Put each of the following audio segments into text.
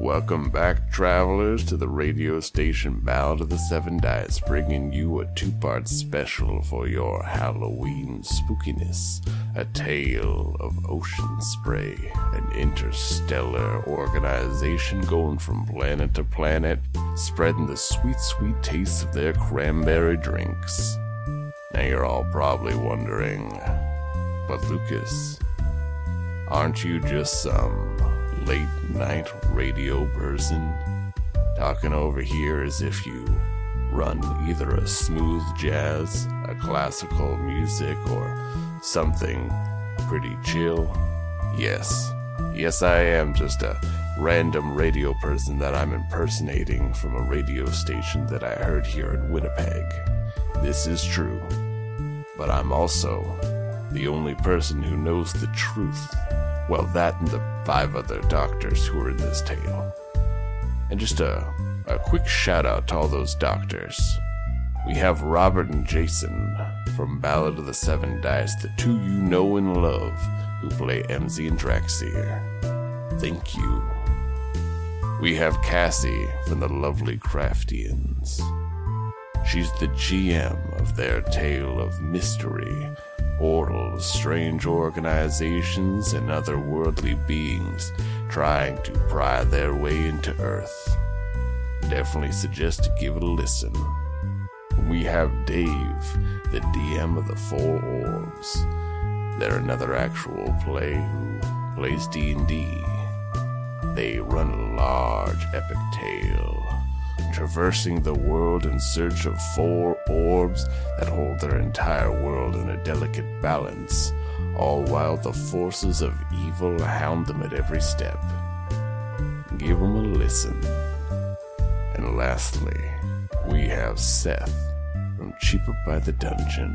Welcome back, travelers, to the radio station Bow to the Seven Dice, bringing you a two-part special for your Halloween spookiness. A tale of Ocean Spray, an interstellar organization going from planet to planet, spreading the sweet, sweet taste of their cranberry drinks. Now you're all probably wondering, but Lucas, aren't you just some late-night radio person, talking over here as if you run either a smooth jazz, a classical music, or something pretty chill? Yes, I am just a random radio person that I'm impersonating from a radio station that I heard here in Winnipeg. This is true, but I'm also the only person who knows the truth. Well, that and the 5 other doctors who are in this tale. And just a quick shout out to all those doctors. We have Robert and Jason from Ballad of the Seven Dice, the 2 you know and love, who play Emzy and Draxir. Thank you. We have Cassie from the Lovely Craftians. She's the GM of their tale of mystery, portals, strange organizations, and otherworldly beings trying to pry their way into Earth. Definitely suggest to give it a listen. We have Dave, the DM of the Four Orbs. They're another actual play who plays D&D. They run a large epic tale, traversing the world in search of 4 orbs that hold their entire world in a delicate balance, all while the forces of evil hound them at every step. Give them a listen. And lastly, we have Seth from Cheaper by the Dungeon,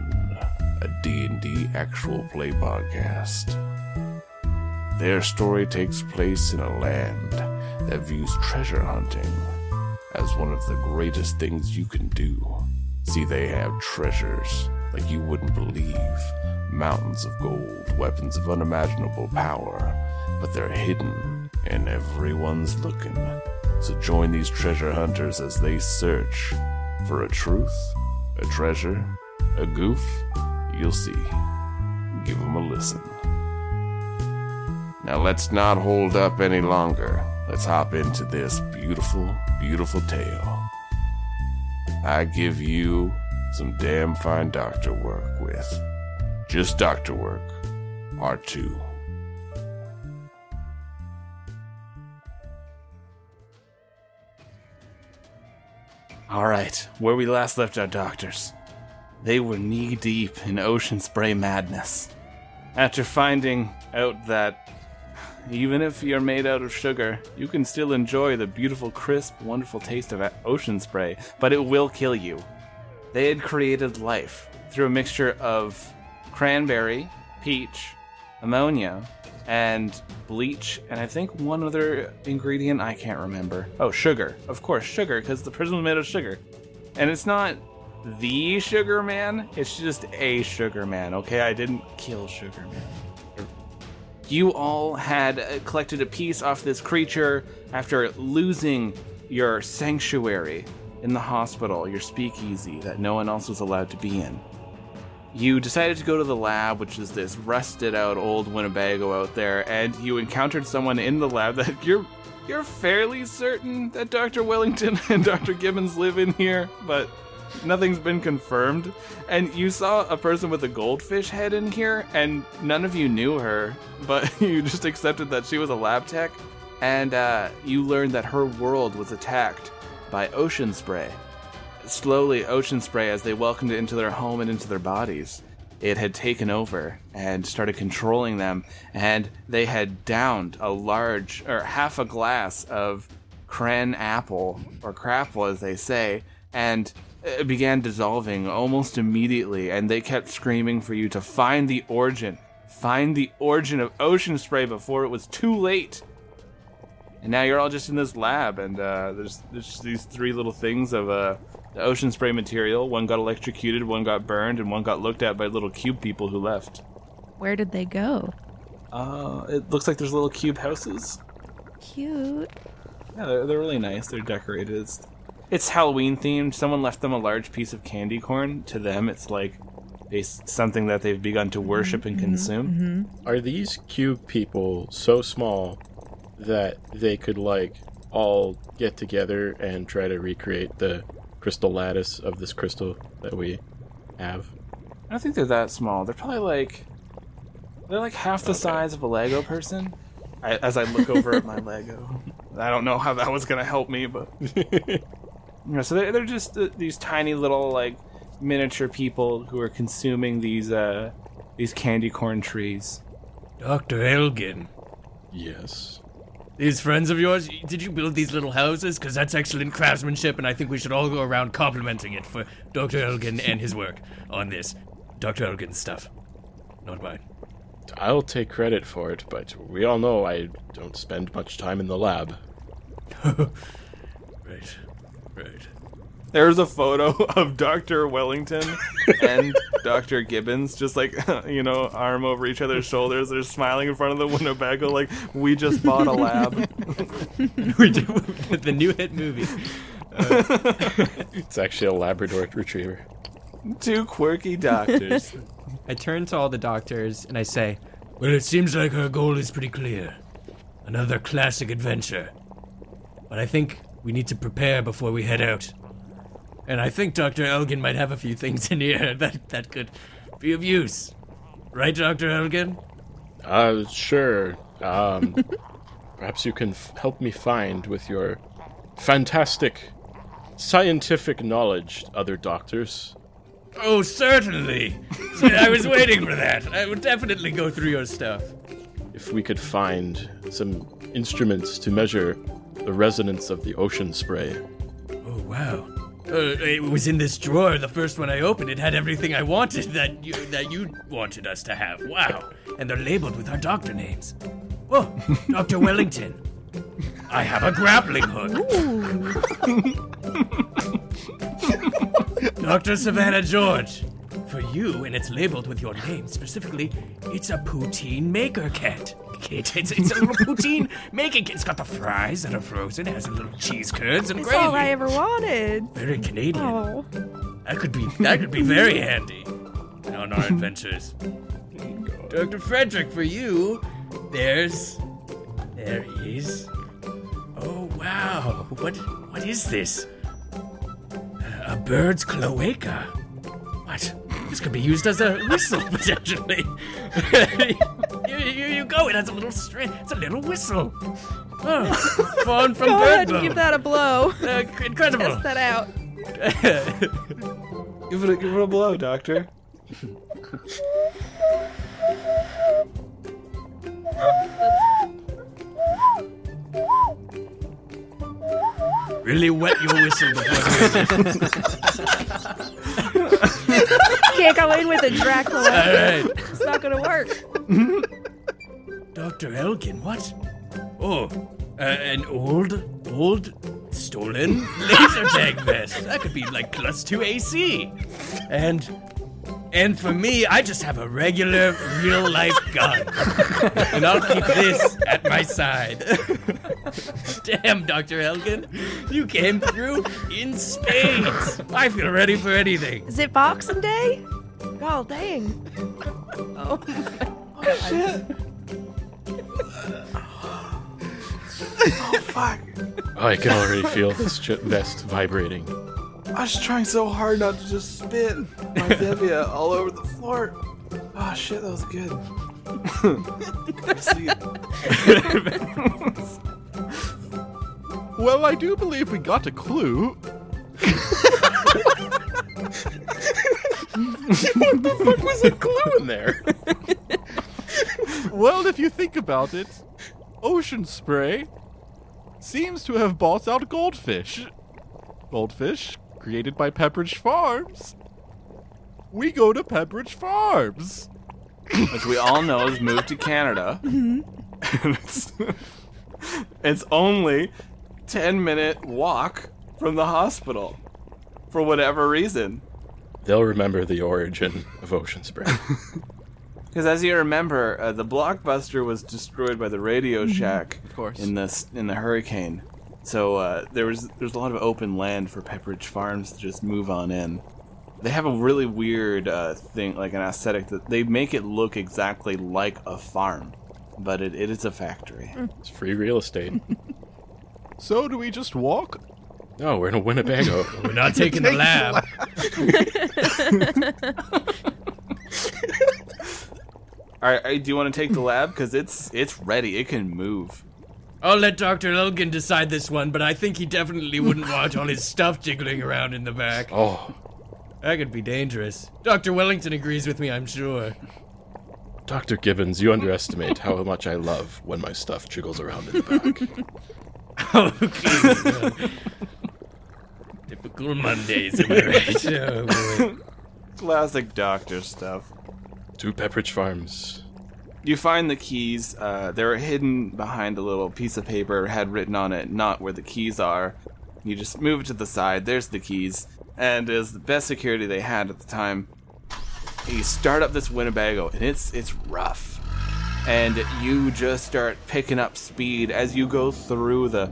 a D&D actual play podcast. Their story takes place in a land that views treasure hunting as one of the greatest things you can do. See, they have treasures like you wouldn't believe. Mountains of gold, weapons of unimaginable power, but they're hidden and everyone's looking. So join these treasure hunters as they search for a truth, a treasure, a goof. You'll see. Give them a listen. Now let's not hold up any longer. Let's hop into this beautiful, beautiful tale. I give you some damn fine doctor work with Just Doctor Work, Part 2. Alright, where we last left our doctors, they were knee-deep in Ocean Spray madness. After finding out that even if you're made out of sugar, you can still enjoy the beautiful, crisp, wonderful taste of Ocean Spray, but it will kill you. They had created life through a mixture of cranberry, peach, ammonia, and bleach, and I think one other ingredient I can't remember. Oh, sugar. Of course, sugar, because the prison was made of sugar. And it's not the Sugar Man, it's just a Sugar Man, okay? I didn't kill Sugar Man. You all had collected a piece off this creature after losing your sanctuary in the hospital, your speakeasy that no one else was allowed to be in. You decided to go to the lab, which is this rusted-out old Winnebago out there, and you encountered someone in the lab that you're fairly certain that Dr. Wellington and Dr. Gibbons live in here, but nothing's been confirmed. And you saw a person with a goldfish head in here, and none of you knew her, but you just accepted that she was a lab tech, and you learned that her world was attacked by Ocean Spray. Slowly, Ocean Spray, as they welcomed it into their home and into their bodies, it had taken over and started controlling them, and they had downed half a glass of Cran Apple, or Crapple as they say, and it began dissolving almost immediately, and they kept screaming for you to find the origin. Find the origin of Ocean Spray before it was too late. And now you're all just in this lab, and there's these 3 little things of the Ocean Spray material. One got electrocuted, one got burned, and one got looked at by little cube people who left. Where did they go? It looks like there's little cube houses. Cute. Yeah, they're really nice. They're decorated. It's Halloween themed. Someone left them a large piece of candy corn. To them, it's like something that they've begun to worship and consume. Mm-hmm. Are these cube people so small that they could, like, all get together and try to recreate the crystal lattice of this crystal that we have? I don't think they're that small. They're probably like... They're like half the size of a Lego person. As I look over at my Lego. I don't know how that was going to help me, but... You know, so they're just these tiny little, like, miniature people who are consuming these candy corn trees. Dr. Elgin. Yes? These friends of yours, did you build these little houses? Because that's excellent craftsmanship, and I think we should all go around complimenting it for Dr. Elgin and his work on this. Dr. Elgin's stuff. Not mine. I'll take credit for it, but we all know I don't spend much time in the lab. Right. There's a photo of Dr. Wellington and Dr. Gibbons just like, you know, arm over each other's shoulders. They're smiling in front of the Winnebago like, we just bought a lab. The new hit movie. It's actually a Labrador Retriever. Two quirky doctors. I turn to all the doctors and I say, well, it seems like our goal is pretty clear. Another classic adventure. But I think we need to prepare before we head out. And I think Dr. Elgin might have a few things in here that could be of use. Right, Dr. Elgin? Sure. Perhaps you can help me find with your fantastic scientific knowledge, other doctors. Oh, certainly! I was waiting for that. I would definitely go through your stuff. If we could find some instruments to measure the resonance of the ocean spray. Oh, wow. It was in this drawer. The first one I opened, it had everything I wanted that you wanted us to have. Wow. And they're labeled with our doctor names. Oh, Dr. Wellington. I have a grappling hook. Dr. Savannah George, for you, and it's labeled with your name specifically, it's a poutine maker kit. It's a little poutine making kit. It's got the fries that are frozen, it has a little cheese curds and gravy. That's all I ever wanted. Very Canadian. Oh. That could be very handy on our adventures. Dr. Frederick, for you, there he is. Oh, wow. What is this? A bird's cloaca. What? This could be used as a whistle, potentially. Here you go. It has a little string. It's a little whistle. Oh, fawn from bird. Go ahead and give that a blow. Incredible. Test that out. Give it a blow, doctor. Really wet your whistle before music. Can't go in with a Dracula. All right. It's not going to work. Dr. Elgin, what? Oh, an old stolen laser tag vest. That could be like plus 2 AC. And for me, I just have a regular real-life gun. And I'll keep this at my side. Damn, Dr. Elgin. You came through in spades. I feel ready for anything. Is it Boxing Day? Oh, dang. Oh shit. Oh, fuck. Oh, I can already feel this vest vibrating. I was trying so hard not to just spit my Zevia all over the floor. Oh, shit, that was good. Well, I do believe we got a clue. What the fuck was a clue in there? Well, if you think about it, Ocean Spray seems to have bought out goldfish. Goldfish created by Pepperidge Farms. We go to Pepperidge Farms. Which we all know has moved to Canada. Mm-hmm. It's only 10-minute walk from the hospital. For whatever reason. They'll remember the origin of Ocean Spray. Because as you remember, the Blockbuster was destroyed by the Radio Shack. Of course. In the hurricane. So there's a lot of open land for Pepperidge Farms to just move on in. They have a really weird thing, like an aesthetic, that they make it look exactly like a farm, but it is a factory. It's free real estate. So do we just walk? No, we're in a Winnebago. We're not taking the lab. All right, do you want to take the lab? Because it's ready. It can move. I'll let Dr. Logan decide this one, but I think he definitely wouldn't want all his stuff jiggling around in the back. Oh. That could be dangerous. Dr. Wellington agrees with me, I'm sure. Dr. Gibbons, you underestimate how much I love when my stuff jiggles around in the back. Okay. Typical Mondays, am I right? Oh, boy. Classic doctor stuff. To Pepperidge Farms. You find the keys. They're hidden behind a little piece of paper, had written on it, not where the keys are. You just move it to the side. There's the keys. And as the best security they had at the time, you start up this Winnebago, and it's rough. And you just start picking up speed as you go through the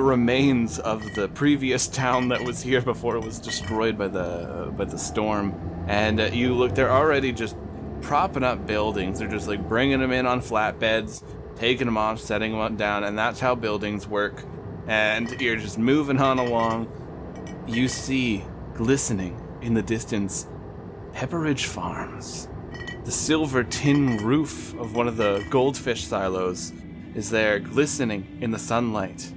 remains of the previous town that was here before it was destroyed by the storm. And you look, they're already just propping up buildings. They're just like bringing them in on flatbeds, taking them off, setting them up down, and that's how buildings work. And you're just moving on along. You see, glistening in the distance, Pepperidge Farms. The silver tin roof of one of the goldfish silos is there, glistening in the sunlight.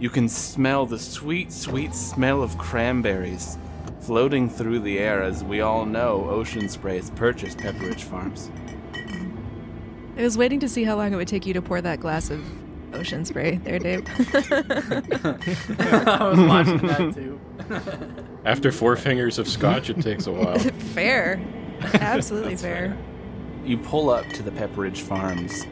You can smell the sweet, sweet smell of cranberries floating through the air. As we all know, Ocean Spray has purchased Pepperidge Farms. I was waiting to see how long it would take you to pour that glass of Ocean Spray there, Dave. I was watching that, too. After 4 fingers of scotch, it takes a while. Fair. Absolutely fair. You pull up to the Pepperidge Farms.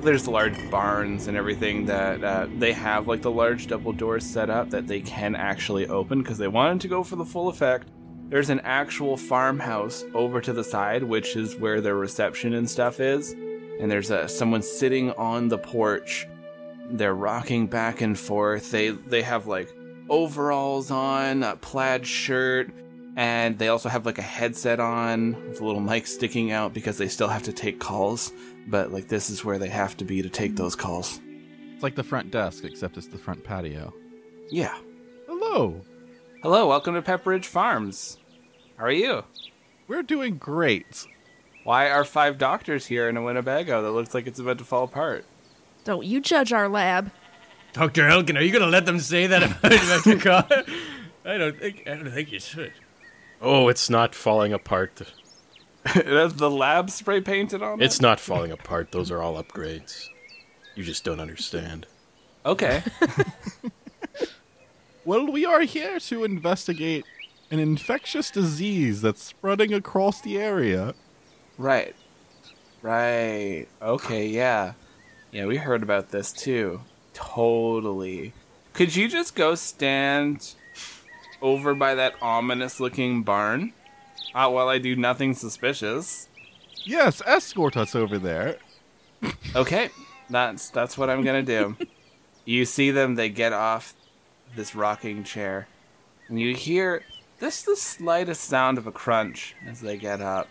There's large barns and everything that they have, like the large double doors set up that they can actually open because they wanted to go for the full effect. There's an actual farmhouse over to the side, which is where their reception and stuff is. And there's someone sitting on the porch. They're rocking back and forth. They have like overalls on, a plaid shirt, and they also have like a headset on with a little mic sticking out because they still have to take calls. But like this is where they have to be to take those calls. It's like the front desk, except it's the front patio. Yeah. Hello, welcome to Pepperidge Farms. How are you? We're doing great. Why are 5 doctors here in a Winnebago that looks like it's about to fall apart? Don't you judge our lab. Dr. Elkin, are you going to let them say that about your car? I don't think you should. Oh, it's not falling apart. It has the lab spray painted on it? It's not falling apart. Those are all upgrades. You just don't understand. Okay. Well, we are here to investigate an infectious disease that's spreading across the area. Right. Okay, yeah. Yeah, we heard about this, too. Totally. Could you just go stand over by that ominous-looking barn while I do nothing suspicious? Yes, escort us over there. Okay, that's what I'm going to do. You see them, they get off this rocking chair, and you hear just the slightest sound of a crunch as they get up.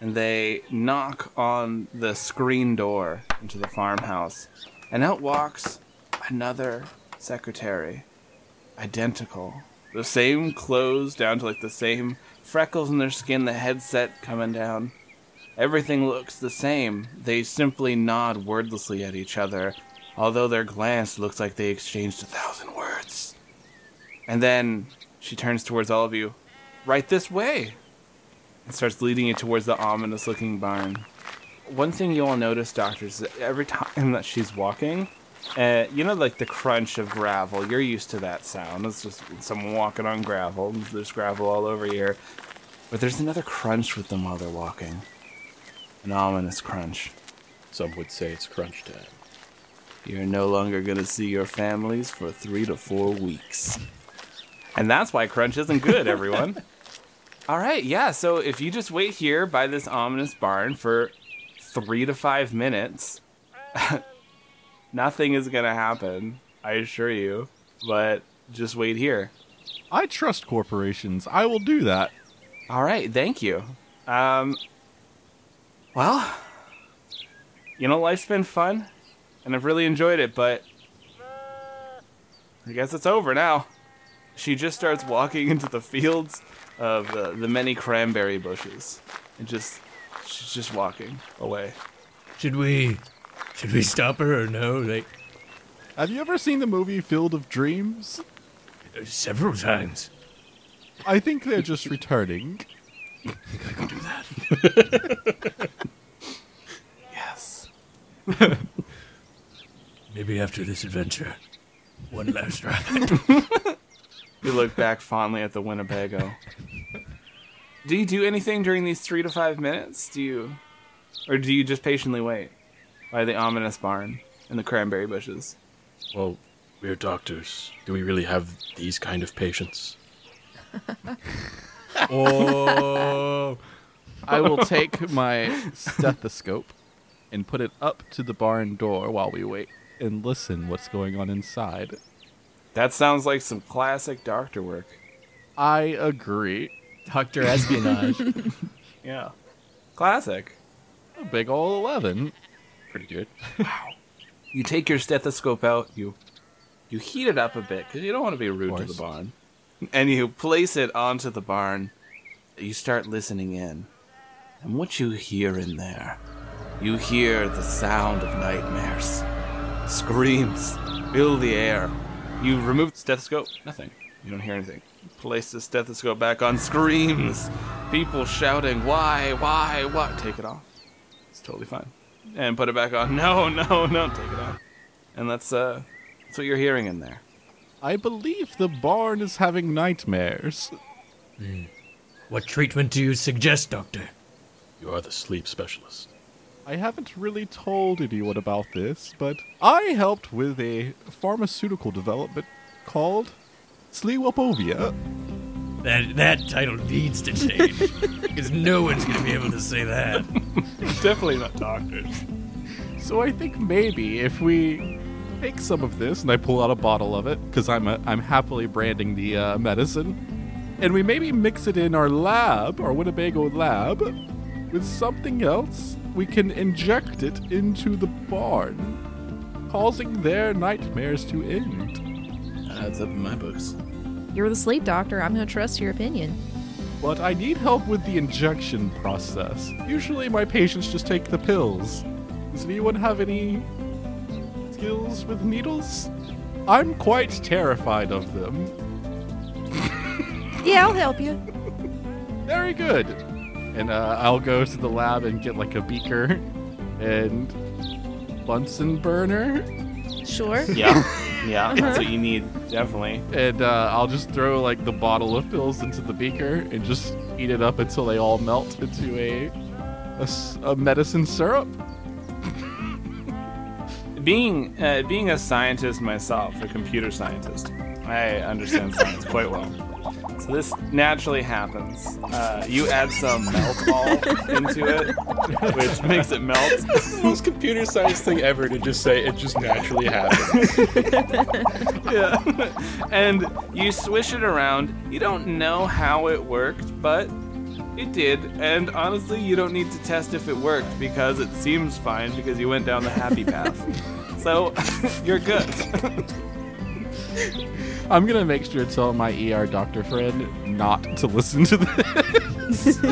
And they knock on the screen door into the farmhouse. And out walks another secretary. Identical. The same clothes down to like the same freckles in their skin, the headset coming down. Everything looks the same. They simply nod wordlessly at each other, although their glance looks like they exchanged 1,000 words. And then she turns towards all of you. Right this way! And starts leading you towards the ominous-looking barn. One thing you all notice, doctors, is every time that she's walking, you know, like the crunch of gravel. You're used to that sound. It's just someone walking on gravel. There's gravel all over here. But there's another crunch with them while they're walking. An ominous crunch. Some would say it's crunch time. You're no longer going to see your families for 3 to 4 weeks. And that's why crunch isn't good, everyone. All right, yeah, so if you just wait here by this ominous barn for 3 to 5 minutes, nothing is going to happen, I assure you. but just wait here. I trust corporations. I will do that. All right, thank you. Well, you know, life's been fun, and I've really enjoyed it, but I guess it's over now. She just starts walking into the fields of the many cranberry bushes, and she's just walking away. Should we stop her or no? Like, have you ever seen the movie Field of Dreams? Several times. I think they're just returning. I think I can do that. Yes. Maybe after this adventure, one last ride. We look back fondly at the Winnebago. Do you do anything during these 3 to 5 minutes? Or do you just patiently wait by the ominous barn and the cranberry bushes? Well, we're doctors. Do we really have these kind of patients? Oh! I will take my stethoscope and put it up to the barn door while we wait and listen what's going on inside. That sounds like some classic doctor work. I agree. Doctor espionage. Yeah. Classic. A big ol' 11. Pretty good. Wow. You take your stethoscope out, you heat it up a bit, because you don't want to be rude to the barn. And you place it onto the barn. You start listening in. And what you hear in there, you hear the sound of nightmares. Screams fill the air. You remove the stethoscope. Nothing. You don't hear anything. Place the stethoscope back on. Screams. People shouting, why, what? Take it off. It's totally fine. And put it back on. No, take it off. And that's what you're hearing in there. I believe the barn is having nightmares. What treatment do you suggest, Doctor? You are the sleep specialist. I haven't really told anyone about this, but I helped with a pharmaceutical development called Sleepopovia. That title needs to change, because no one's going to be able to say that. Definitely not doctors. So I think maybe if we take some of this, and I pull out a bottle of it, because I'm happily branding the medicine, and we maybe mix it in our lab, our Winnebago lab, with something else, we can inject it into the barn, causing their nightmares to end. That's up in my books. You're the sleep doctor. I'm going to trust your opinion. But I need help with the injection process. Usually my patients just take the pills. Does anyone have any skills with needles? I'm quite terrified of them. Yeah, I'll help you. Very good. And I'll go to the lab and get like a beaker and Bunsen burner. Sure. Yeah, that's what you need, definitely. And I'll just throw like the bottle of pills into the beaker and just eat it up until they all melt into a medicine syrup. Being a scientist myself, a computer scientist, I understand science quite well. So this naturally happens. You add some melt ball into it, which makes it melt. The most computer science thing ever to just say it just naturally happens. Yeah. And you swish it around. You don't know how it worked, but it did. And honestly, you don't need to test if it worked because it seems fine because you went down the happy path. So you're good. I'm going to make sure to tell my ER doctor friend not to listen to this.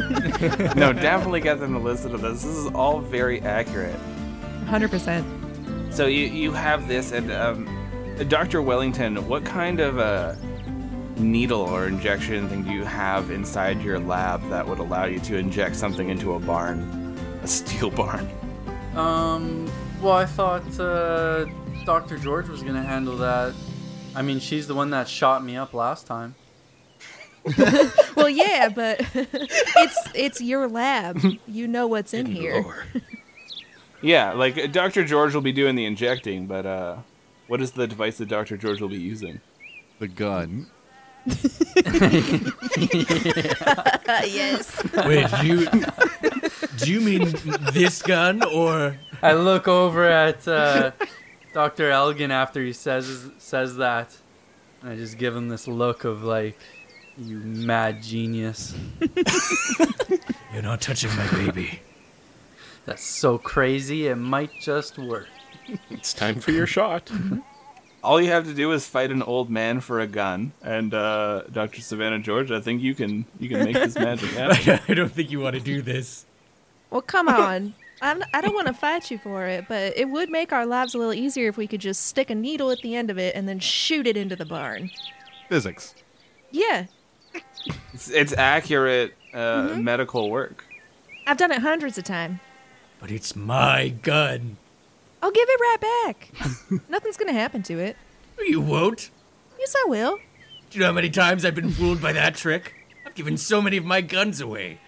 No, definitely get them to listen to this. This is all very accurate. 100%. So you have this, and Dr. Wellington, what kind of a needle or injection thing do you have inside your lab that would allow you to inject something into a barn? A steel barn? Well, I thought Dr. George was going to handle that. I mean, she's the one that shot me up last time. Well, yeah, but it's your lab. You know what's in here. Yeah, like Dr. George will be doing the injecting, but what is the device that Dr. George will be using? The gun. Yes. Wait, do you mean this gun or? I look over at Dr. Elgin after he says that. I just give him this look of like, you mad genius. You're not touching my baby. That's so crazy, it might just work. It's time for your shot. All you have to do is fight an old man for a gun. And Dr. Savannah George, I think you can make this magic happen. I don't think you want to do this. Well, come on. I don't want to fight you for it, but it would make our lives a little easier if we could just stick a needle at the end of it and then shoot it into the barn. Physics. Yeah. It's accurate medical work. I've done it hundreds of times. But it's my gun. I'll give it right back. Nothing's going to happen to it. You won't? Yes, I will. Do you know how many times I've been fooled by that trick? I've given so many of my guns away.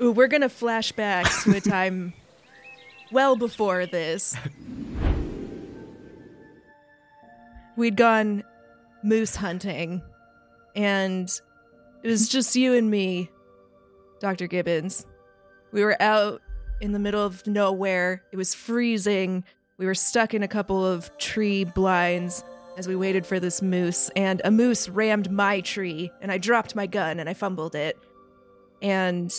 Ooh, we're going to flash back to a time well before this. We'd gone moose hunting, and it was just you and me, Dr. Gibbons. We were out in the middle of nowhere. It was freezing. We were stuck in a couple of tree blinds as we waited for this moose, and a moose rammed my tree, and I dropped my gun, and I fumbled it. And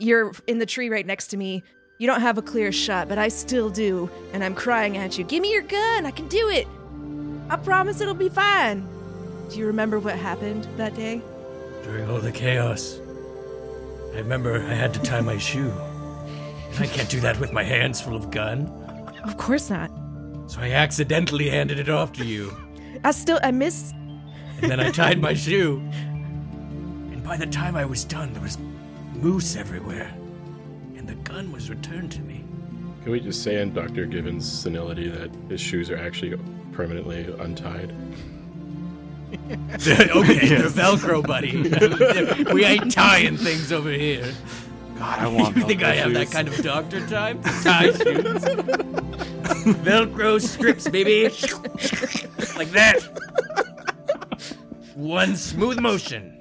you're in the tree right next to me. You don't have a clear shot, but I still do, and I'm crying at you. Give me your gun. I can do it. I promise it'll be fine. Do you remember what happened that day? During all the chaos, I remember I had to tie my shoe. And I can't do that with my hands full of gun. Of course not. So I accidentally handed it off to you. I missed. And then I tied my shoe. And by the time I was done, there was moose everywhere. And the gun was returned to me. Can we just say in Dr. Gibbons' senility that his shoes are actually permanently untied? Okay, you're Velcro, buddy. We ain't tying things over here. God, I want you think I have that kind of doctor time to tie shoes? Velcro strips, baby. Like that. One smooth motion.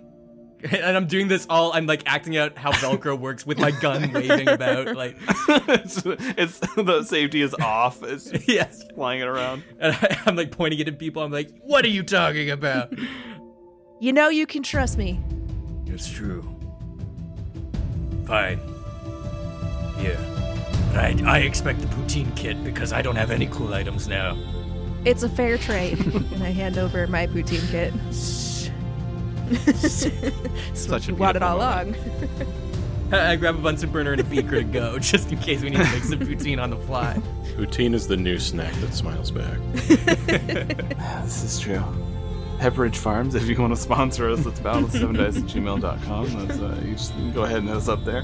And I'm doing this all, I'm like acting out how Velcro works with my gun waving about. Like, it's the safety is off. It's just flying it around. And I'm like pointing it at people. I'm like, what are you talking about? You know you can trust me. It's true. Fine. Yeah. But I expect the poutine kit because I don't have any cool items now. It's a fair trade. And I hand over my poutine kit. Such a wad it all along. I grab a Bunsen burner and a beaker to go, just in case we need to make some poutine on the fly. Poutine is the new snack that smiles back. This is true. Pepperidge Farms, if you want to sponsor us, that's bowtothesevendice@gmail.com. You just go ahead and hit us up there.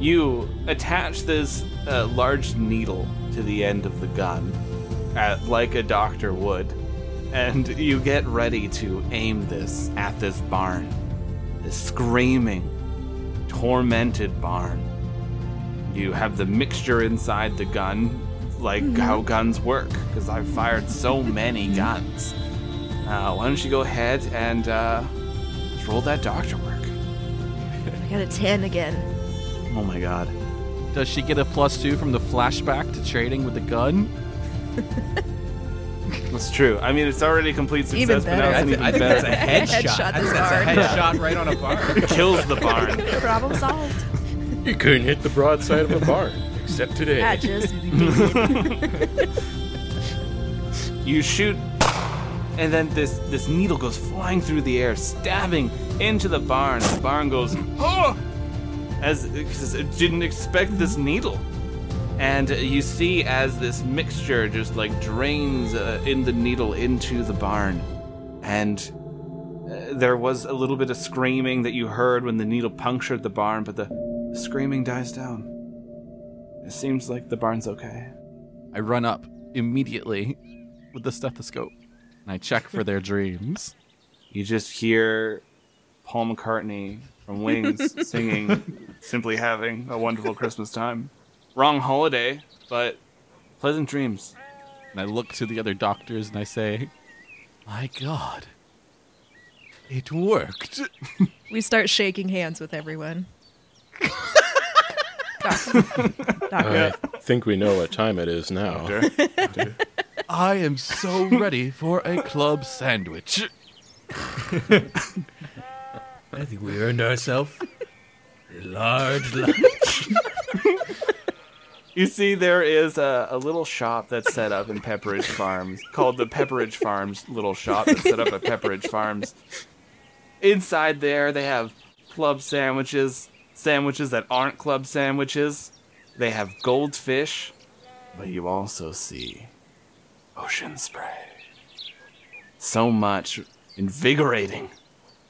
You attach this large needle to the end of the gun, like a doctor would, and you get ready to aim this at this barn, this screaming, tormented barn. You have the mixture inside the gun, like how guns work, because I've fired so many guns. Why don't you go ahead and roll that doctor work? I got a 10 again. Oh my god. Does she get a +2 from the flashback to trading with the gun? That's true. I mean, it's already complete success, even better. But now it's even better. That's a headshot. That's a headshot right on a barn. Kills the barn. Problem solved. You couldn't hit the broadside of a barn, except today. I just You shoot. And then this needle goes flying through the air, stabbing into the barn. The barn goes, oh! Because it didn't expect this needle. And you see as this mixture just like drains in the needle into the barn. And there was a little bit of screaming that you heard when the needle punctured the barn, but the screaming dies down. It seems like the barn's okay. I run up immediately with the stethoscope. And I check for their dreams. You just hear Paul McCartney from Wings singing, simply having a wonderful Christmas time. Wrong holiday, but pleasant dreams. And I look to the other doctors and I say, my God, it worked. We start shaking hands with everyone. Doctor. I think we know what time it is now. Doctor. I am so ready for a club sandwich. I think we earned ourselves a large lunch. You see, there is a little shop that's set up in Pepperidge Farms called the Pepperidge Farms little shop that's set up at Pepperidge Farms. Inside there, they have club sandwiches, sandwiches that aren't club sandwiches. They have goldfish, but you also see Ocean Spray. So much invigorating,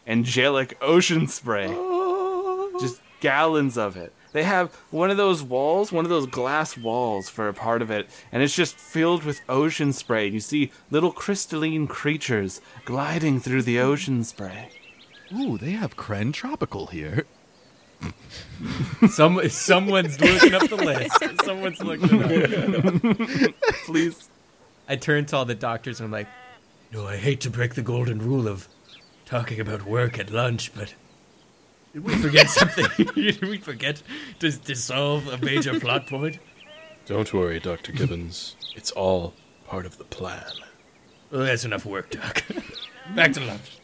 angelic Ocean Spray. Oh. Just gallons of it. They have one of those walls, one of those glass walls for a part of it, and it's just filled with ocean spray. You see little crystalline creatures gliding through the ocean spray. Ooh, they have Cran Tropical here. Someone's looking up the list. Someone's looking up. Please. I turn to all the doctors and I'm like, no, I hate to break the golden rule of talking about work at lunch, but... did we forget something? Did we forget to dissolve a major plot point? Don't worry, Dr. Gibbons. It's all part of the plan. Well, that's enough work, Doc. Back to lunch.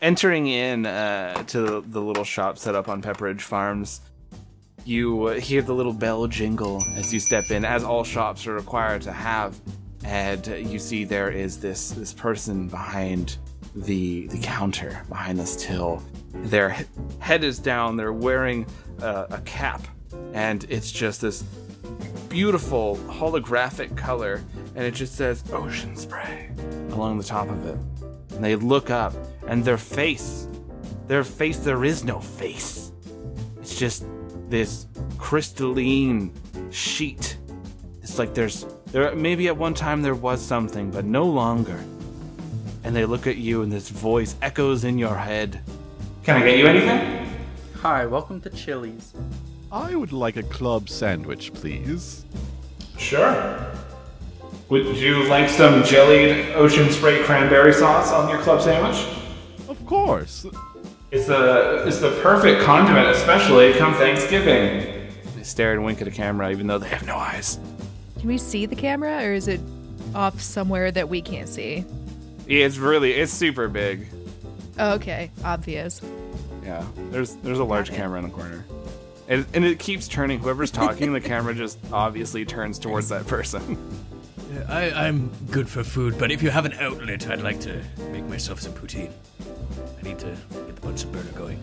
Entering in to the little shop set up on Pepperidge Farms, you hear the little bell jingle as you step in, as all shops are required to have. And you see there is this person behind the counter, behind this till. Their head is down, they're wearing a cap, and it's just this beautiful holographic color, and it just says Ocean Spray along the top of it. And they look up, and their face, there is no face. It's just this crystalline sheet. It's like there maybe at one time there was something, but no longer. And they look at you, and this voice echoes in your head. Can I get you anything? Hi, welcome to Chili's. I would like a club sandwich, please. Sure. Would you like some jellied Ocean Spray cranberry sauce on your club sandwich? Of course. It's the perfect condiment, especially come Thanksgiving. They stare and wink at a camera, even though they have no eyes. Can we see the camera, or is it off somewhere that we can't see? Yeah, it's super big. Oh, okay, obvious. Yeah, there's a large camera in the corner. And it keeps turning. Whoever's talking, the camera just obviously turns towards that person. I'm good for food, but if you have an outlet, I'd like to make myself some poutine. I need to get the bunsen burner going.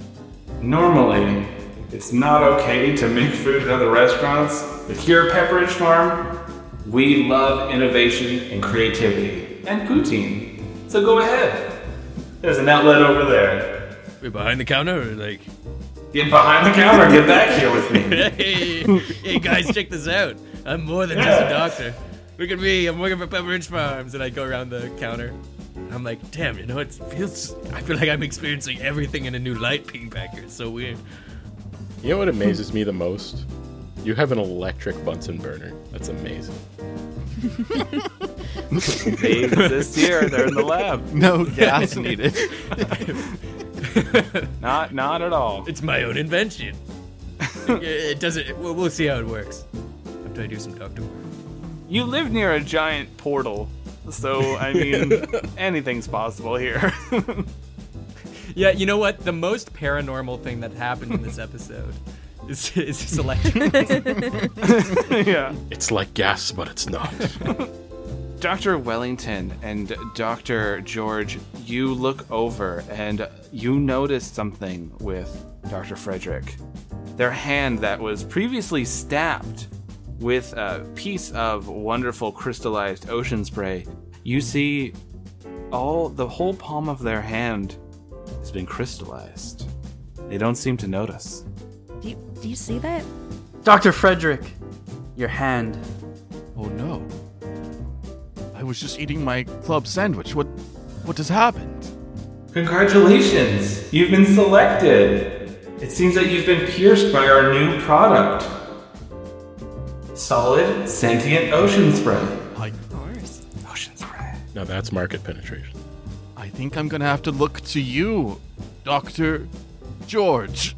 Normally, it's not okay to make food at other restaurants, but here at Pepperidge Farm, we love innovation and creativity and poutine. So go ahead. There's an outlet over there. We're behind the counter, or like... Get behind the counter, get back here with me. Hey, guys, check this out. I'm more than just a doctor. Look at me, I'm working for Pepperidge Farms. And I go around the counter. I'm like, damn, you know, I feel like I'm experiencing everything in a new light, Pingpacker. It's so weird. You know what amazes me the most? You have an electric Bunsen burner. That's amazing. They exist here. They're in the lab. No gas needed. Not at all. It's my own invention. It doesn't. We'll see how it works after I do some doctor work. You live near a giant portal, so I mean, anything's possible here. Yeah, you know what? The most paranormal thing that happened in this episode. It's just electric. Yeah. It's like gas, but it's not. Dr. Wellington and Dr. George, you look over and you notice something with Dr. Frederick. Their hand that was previously stabbed with a piece of wonderful crystallized ocean spray, you see the whole palm of their hand has been crystallized. They don't seem to notice. Do you see that? Dr. Frederick, your hand. Oh no. I was just eating my club sandwich. What has happened? Congratulations! You've been selected! It seems that you've been pierced by our new product. Solid, sentient ocean spray. Of course. Ocean spray. Now that's market penetration. I think I'm gonna have to look to you, Dr. George.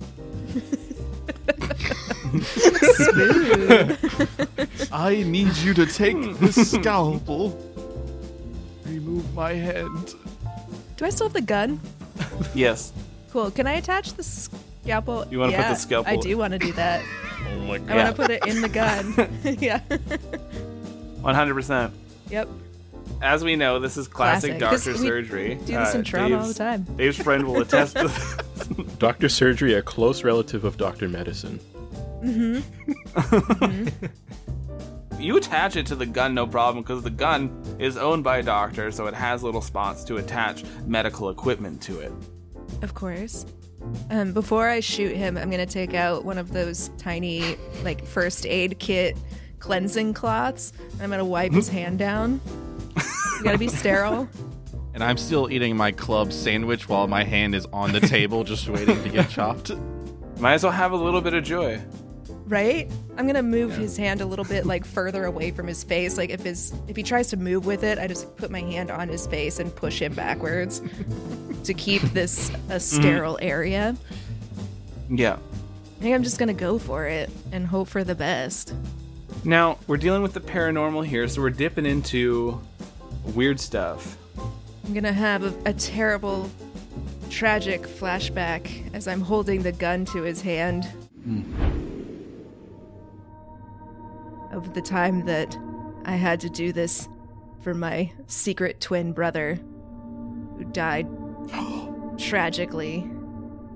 I need you to take this scalpel Remove my hand. Do I still have the gun? Yes. Cool. Can I attach the scalpel? You want to put the scalpel? I do want to do that. Oh my god. I want to put it in the gun. Yeah. 100%. Yep. As we know, this is classic doctor surgery. Do this in Toronto all the time. Dave's friend will attest to this. Doctor surgery, a close relative of doctor medicine. Mm-hmm. Mm-hmm. You attach it to the gun, no problem, because the gun is owned by a doctor, so it has little spots to attach medical equipment to it. Of course. Before I shoot him, I'm going to take out one of those tiny, like, first aid kit cleansing cloths, and I'm going to wipe his hand down. You gotta be sterile. And I'm still eating my club sandwich while my hand is on the table just waiting to get chopped. Might as well have a little bit of joy. Right? I'm going to move his hand a little bit, like, further away from his face. Like, if he tries to move with it, I just put my hand on his face and push him backwards to keep this a sterile area. Yeah. I think I'm just going to go for it and hope for the best. Now, we're dealing with the paranormal here, so we're dipping into weird stuff. I'm going to have a terrible, tragic flashback as I'm holding the gun to his hand. Of the time that I had to do this for my secret twin brother, who died tragically.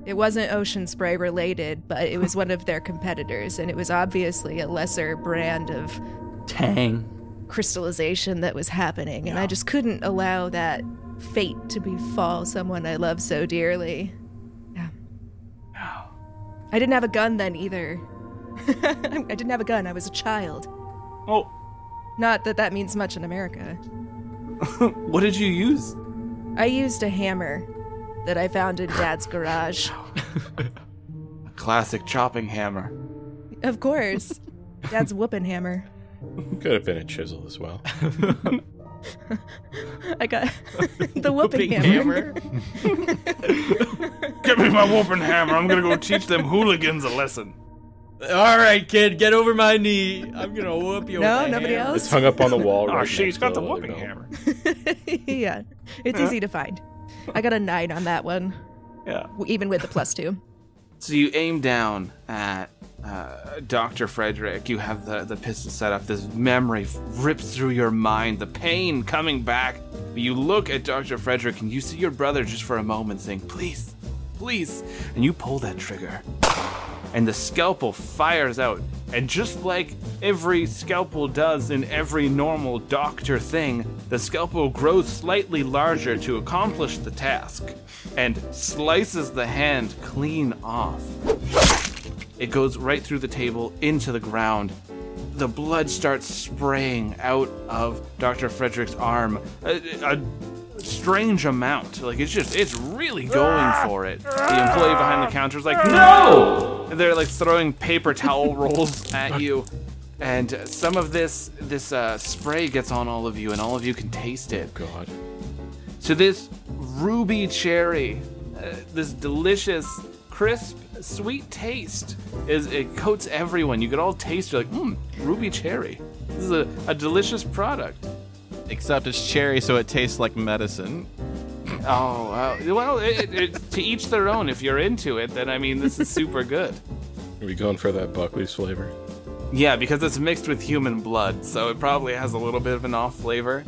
It wasn't Ocean Spray related, but it was one of their competitors, and it was obviously a lesser brand of Tang crystallization that was happening, and I just couldn't allow that fate to befall someone I love so dearly. Yeah. No. I didn't have a gun then either. I didn't have a gun. I was a child. Oh. Not that that means much in America. What did you use? I used a hammer that I found in Dad's garage. A classic chopping hammer. Of course. Dad's whooping hammer. Could have been a chisel as well. I got the whooping hammer. Give me my whooping hammer. I'm going to go teach them hooligans a lesson. All right, kid, get over my knee. I'm going to whoop you with my nobody hammer. Else? It's hung up on the wall right now. Oh, she's got the whooping hammer. Yeah, it's easy to find. I got a 9 on that one. Yeah. Even with the +2. So you aim down at Dr. Frederick. You have the pistol set up. This memory rips through your mind. The pain coming back. You look at Dr. Frederick and you see your brother just for a moment saying, please, please. And you pull that trigger. And the scalpel fires out. And just like every scalpel does in every normal doctor thing, the scalpel grows slightly larger to accomplish the task and slices the hand clean off. It goes right through the table into the ground. The blood starts spraying out of Dr. Frederick's arm. Strange amount. Like, it's really going for it. The employee behind the counter is like, no! And they're, like, throwing paper towel rolls at you. And some of this spray gets on all of you, and all of you can taste it. Oh, God. So this ruby cherry, this delicious, crisp, sweet taste, it coats everyone. You could all taste it. You're like, ruby cherry. This is a delicious product. Except it's cherry, so it tastes like medicine. Oh, well, it, to each their own. If you're into it, then, I mean, this is super good. Are we going for that Buckley's flavor? Yeah, because it's mixed with human blood, so it probably has a little bit of an off flavor.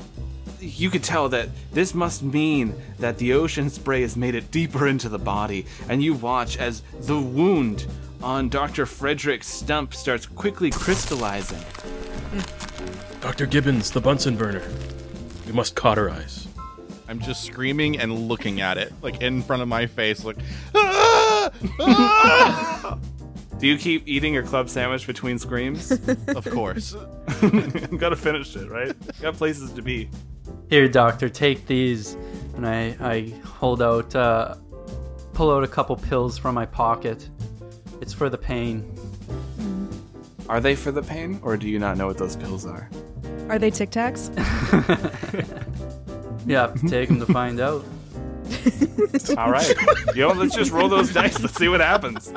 You could tell that this must mean that the Ocean Spray has made it deeper into the body, and you watch as the wound on Dr. Frederick's stump starts quickly crystallizing. Dr. Gibbons, the Bunsen burner. We must cauterize. I'm just screaming and looking at it, like, in front of my face, like, ah! Ah! Do you keep eating your club sandwich between screams? Of course. Gotta finish it, right? Got places to be. Here, doctor, take these. And I pull out a couple pills from my pocket. It's for the pain. Are they for the pain, or do you not know what those pills are? Are they Tic Tacs? Yeah, take them to find out. All right. Yo, let's just roll those dice. Let's see what happens.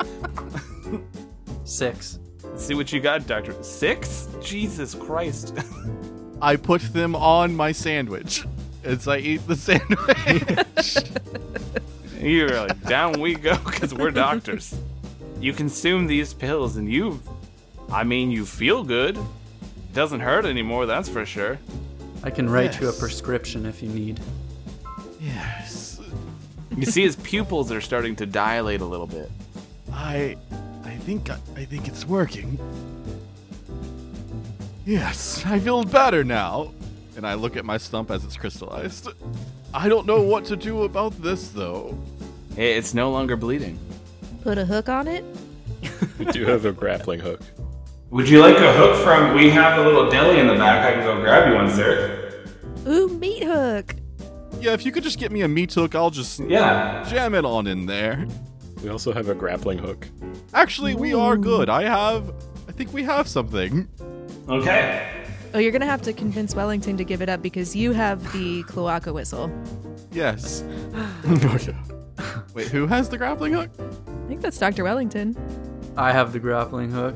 6. Let's see what you got, Doctor. 6? Jesus Christ. I put them on my sandwich. as I eat the sandwich. You're like, down we go, because we're doctors. You consume these pills and you feel good. It doesn't hurt anymore, that's for sure. I can write you a prescription if you need. Yes. You see his pupils are starting to dilate a little bit. I think it's working. Yes, I feel better now. And I look at my stump as it's crystallized. I don't know what to do about this, though. It's no longer bleeding. Put a hook on it? We do have a grappling hook. Would you like a hook from... We have a little deli in the back. I can go grab you one, sir. Ooh, meat hook. Yeah, if you could just get me a meat hook, I'll just jam it on in there. We also have a grappling hook. Actually, we are good. I think we have something. Okay. Oh, you're going to have to convince Wellington to give it up because you have the cloaca whistle. Yes. Okay. Wait, who has the grappling hook? I think that's Dr. Wellington. I have the grappling hook.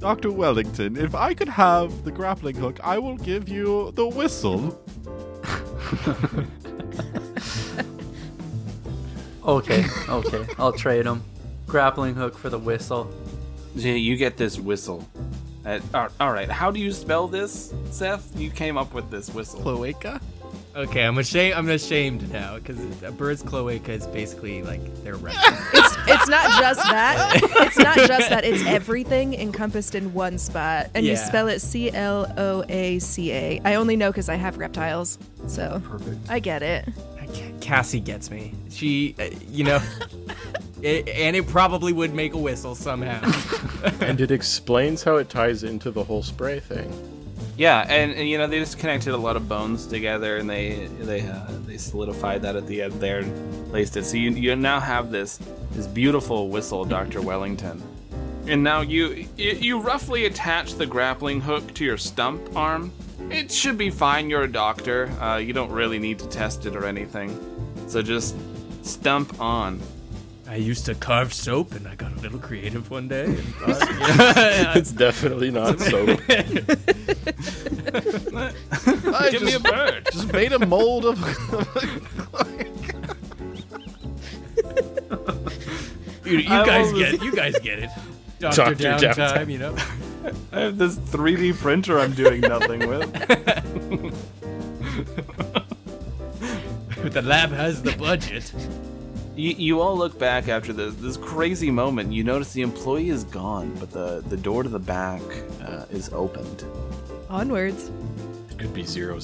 Dr. Wellington, if I could have the grappling hook, I will give you the whistle. Okay, I'll trade him. Grappling hook for the whistle. You get this whistle. All right, how do you spell this, Seth? You came up with this whistle. Cloaca? Okay, I'm ashamed now, because a bird's cloaca is basically, like, their restroom. It's not just that. It's not just that. It's everything encompassed in one spot. And you spell it C-L-O-A-C-A. I only know because I have reptiles, so perfect. I get it. Cassie gets me. She, and it probably would make a whistle somehow. And it explains how it ties into the whole spray thing. Yeah, and they just connected a lot of bones together, and they solidified that at the end there and placed it. So you now have this beautiful whistle, Dr. Wellington. And now you roughly attach the grappling hook to your stump arm. It should be fine, you're a doctor. You don't really need to test it or anything. So just stump on. I used to carve soap, and I got a little creative one day. And thought, it's definitely not soap. Give me a bird. Just made a mold of... You guys get it. Dr. Downtime, you know. I have this 3D printer I'm doing nothing with. The lab has the budget. You all look back after this crazy moment. You notice the employee is gone, but the door to the back is opened. Onwards. It could be 00.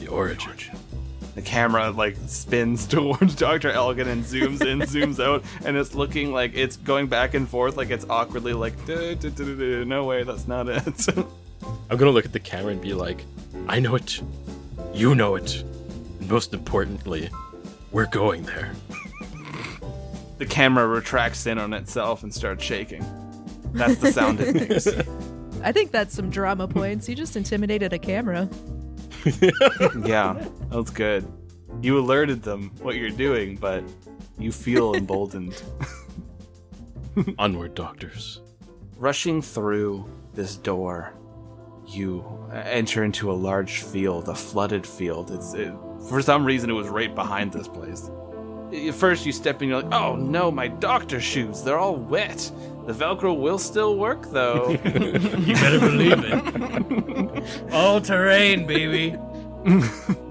The origin. The camera spins towards Dr. Elgin and zooms in, zooms out, and it's looking like it's going back and forth, like it's awkwardly like, no way, that's not it. I'm gonna look at the camera and be like, I know it, you know it, and most importantly, we're going there. The camera retracts in on itself and starts shaking. That's the sound it makes. I think that's some drama points. You just intimidated a camera. Yeah, that's good. You alerted them what you're doing, but you feel emboldened. Onward, doctors. Rushing through this door, you enter into a large field, a flooded field. For some reason, it was right behind this place. At first, you step in, you're like, oh no, my doctor shoes, they're all wet. The Velcro will still work, though. You better believe it. All terrain, baby.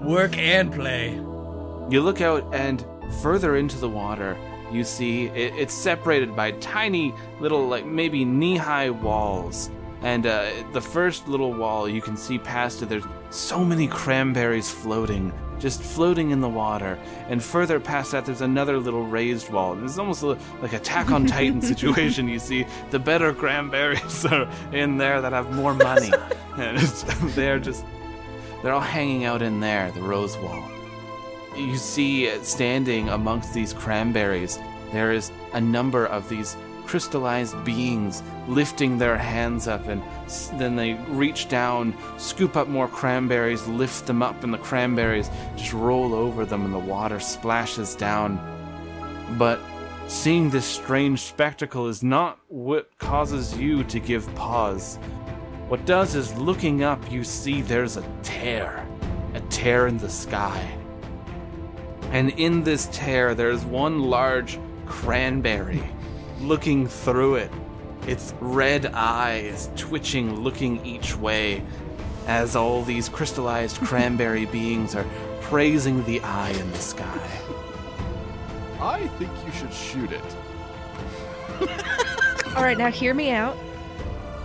Work and play. You look out, and further into the water, you see it's separated by tiny little, maybe knee-high walls. And the first little wall you can see past it, there's so many cranberries floating. Just floating in the water. And further past that, there's another little raised wall. It's almost like Attack on Titan situation, you see. The better cranberries are in there that have more money. And they're all hanging out in there, the rose wall. You see, standing amongst these cranberries, there is a number of these crystallized beings lifting their hands up, and then they reach down, scoop up more cranberries, lift them up, and the cranberries just roll over them, and the water splashes down. But seeing this strange spectacle is not what causes you to give pause. What does is, looking up, you see there's a tear. tear in the sky. And in this tear, there's one large cranberry looking through it, its red eyes twitching, looking each way, as all these crystallized cranberry beings are praising the eye in the sky. I think you should shoot it. All right, now hear me out.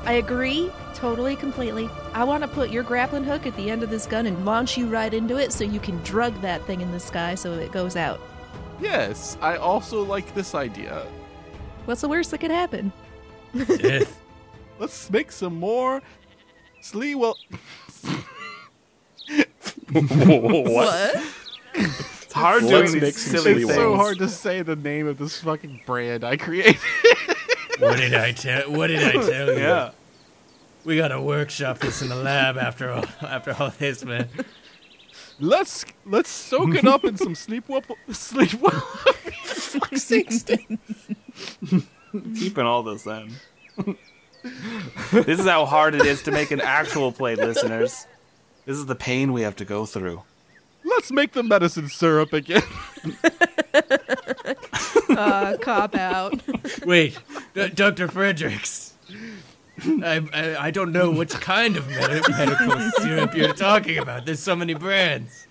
I agree totally, completely. I want to put your grappling hook at the end of this gun and launch you right into it so you can drug that thing in the sky so it goes out. Yes, I also like this idea. What's the worst that could happen? Death. Let's make some more What? It's hard to make silly. It's so hard to say the name of this fucking brand I created. What did I tell you? Yeah. We gotta workshop this in the lab after all this, man. Let's soak it up in some Sleepwellovia. Keeping all this in. This is how hard it is to make an actual play, listeners. This is the pain we have to go through. Let's make the medicine syrup again. Cop out. Wait, Dr. Fredericks. I don't know which kind of medical syrup you're talking about. There's so many brands.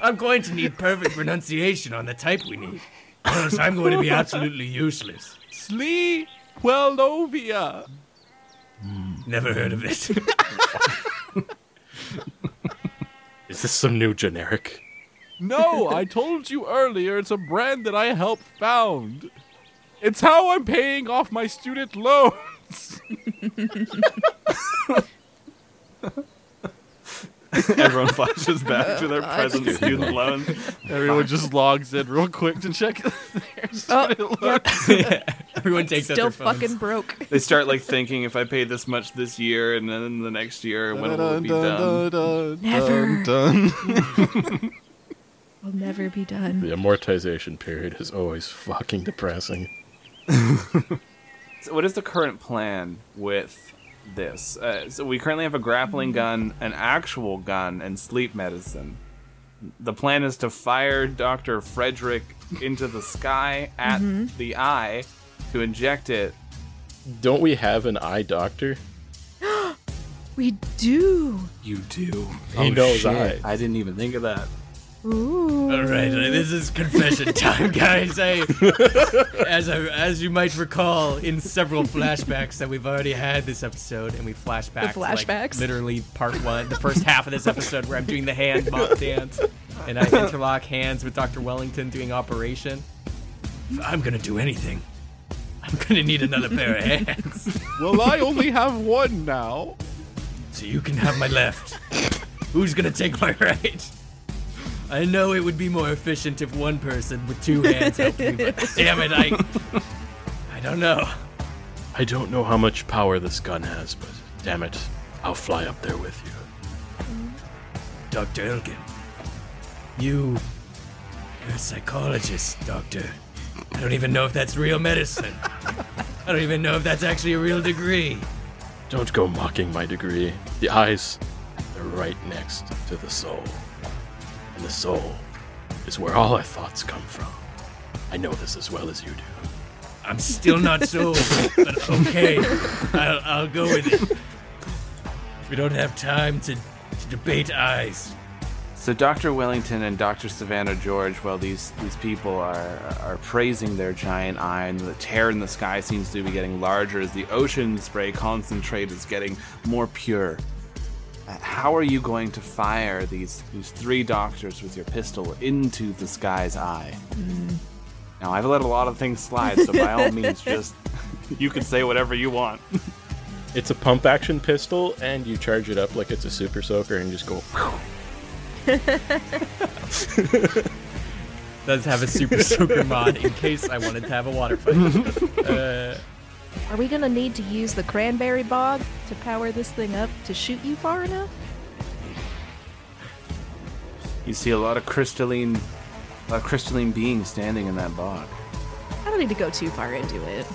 I'm going to need perfect pronunciation on the type we need. Or else I'm going to be absolutely useless. Sleepwellovia. Never heard of it. Is this some new generic? No, I told you earlier it's a brand that I helped found. It's how I'm paying off my student loans. Everyone flashes back to their present student loans. Everyone just logs in real quick to check their student loans. Yeah. Everyone takes still out their phones. Fucking broke. They start thinking, if I pay this much this year, and then the next year, when will it be done? Never. I'll never be done. The amortization period is always fucking depressing. So what is the current plan with this? So we currently have a grappling gun, an actual gun, and sleep medicine. The plan is to fire Dr. Frederick into the sky at the eye to inject it. Don't we have an eye doctor? We do. You do. He knows eyes. I didn't even think of that. Ooh. All right, this is confession time, guys. As you might recall, in several flashbacks that we've already had this episode, and we flash back to literally part one, the first half of this episode where I'm doing the hand mop dance, and I interlock hands with Dr. Wellington doing operation. I'm going to do anything. I'm going to need another pair of hands. Well, I only have one now. So you can have my left. Who's going to take my right? I know it would be more efficient if one person with two hands helped me, but damn it, I don't know. I don't know how much power this gun has, but damn it, I'll fly up there with you. Dr. Elgin, you're a psychologist, doctor. I don't even know if that's real medicine. I don't even know if that's actually a real degree. Don't go mocking my degree. The eyes, they're right next to the soul. And the soul is where all our thoughts come from. I know this as well as you do. I'm still not sold, but okay, I'll go with it. We don't have time to debate eyes. So Dr. Wellington and Dr. Savannah George, well, these people are praising their giant eye, and the tear in the sky seems to be getting larger as the ocean spray concentrate is getting more pure. How are you going to fire these three doctors with your pistol into the sky's eye? Now, I've let a lot of things slide, so by all means, just you can say whatever you want. It's a pump-action pistol, and you charge it up like it's a super soaker and just go... Does have a super soaker mod in case I wanted to have a water fight. Are we going to need to use the cranberry bog to power this thing up to shoot you far enough? You see a lot of crystalline beings standing in that bog. I don't need to go too far into it.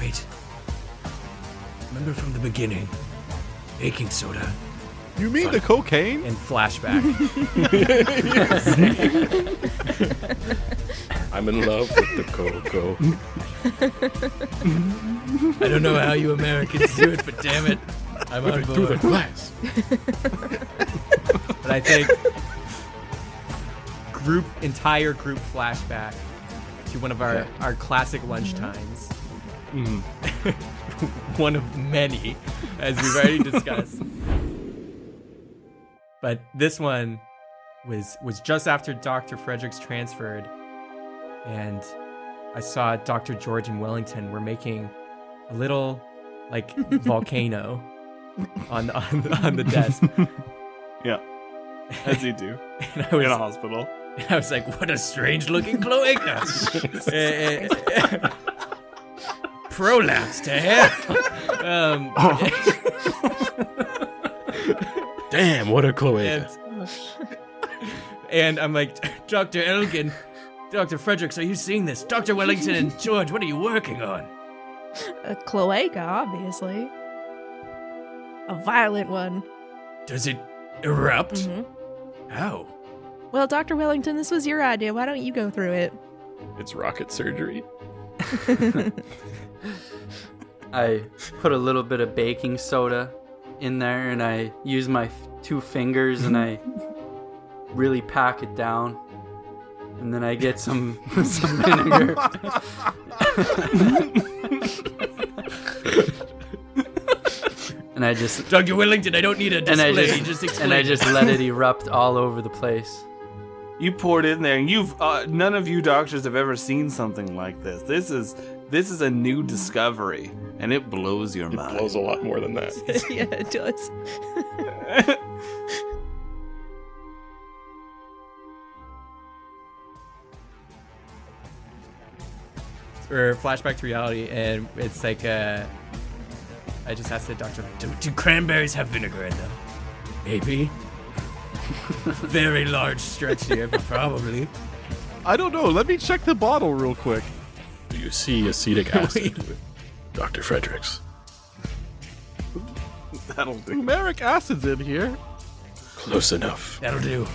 Wait. Remember from the beginning, baking soda You mean the cocaine? And flashback. I'm in love with the cocoa. I don't know how you Americans do it, but damn it, I'm on board. Through the glass. But I think entire group flashback to one of our classic lunchtimes. Mm. One of many, as we've already discussed. But this one was just after Dr. Fredericks transferred, and I saw Dr. George and Wellington were making a little, like, volcano on the desk. Yeah, as you do in a hospital. And I was like, what a strange-looking cloaca. Prolapse to hell. Damn, what a cloaca. And I'm like, Dr. Elgin, Dr. Fredericks, are you seeing this? Dr. Wellington and George, what are you working on? A cloaca, obviously. A violent one. Does it erupt? Mm-hmm. How? Well, Dr. Wellington, this was your idea. Why don't you go through it? It's rocket surgery. I put a little bit of baking soda in there, and I use my two fingers, and I really pack it down, and then I get some vinegar. And I just, Dr. Wellington, I don't need a display. And I just let it erupt all over the place. You poured in there, and you've none of you doctors have ever seen something like this. This is a new discovery, and it blows your mind. It blows a lot more than that. Yeah, it does. Or flashback to reality, and it's like I just asked the doctor, do cranberries have vinegar in them? Maybe. Very large stretch here, but probably. I don't know. Let me check the bottle real quick. Do you see acetic acid with Dr. Fredericks? That'll do. Humeric acid's in here. Close enough. That'll do.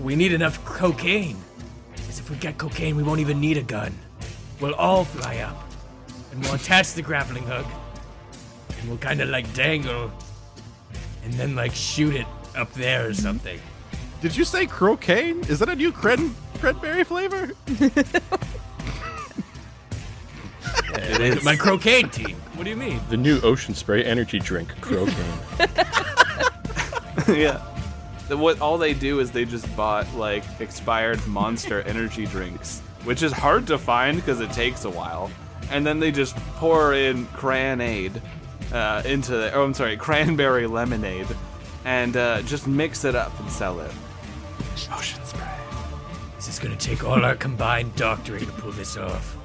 We need enough cocaine. Because if we get cocaine, we won't even need a gun. We'll all fly up. And we'll attach the grappling hook. And we'll kind of like dangle... and then, like, shoot it up there or something. Did you say Crocane? Is that a new cranberry flavor? It is. My Crocane team. What do you mean? The new Ocean Spray energy drink, Crocane. Yeah. What all they do is they just bought, like, expired Monster energy drinks, which is hard to find because it takes a while. And then they just pour in Cranade. Cranberry lemonade, and just mix it up and sell it. Ocean Spray. This is gonna take all our combined doctoring to pull this off,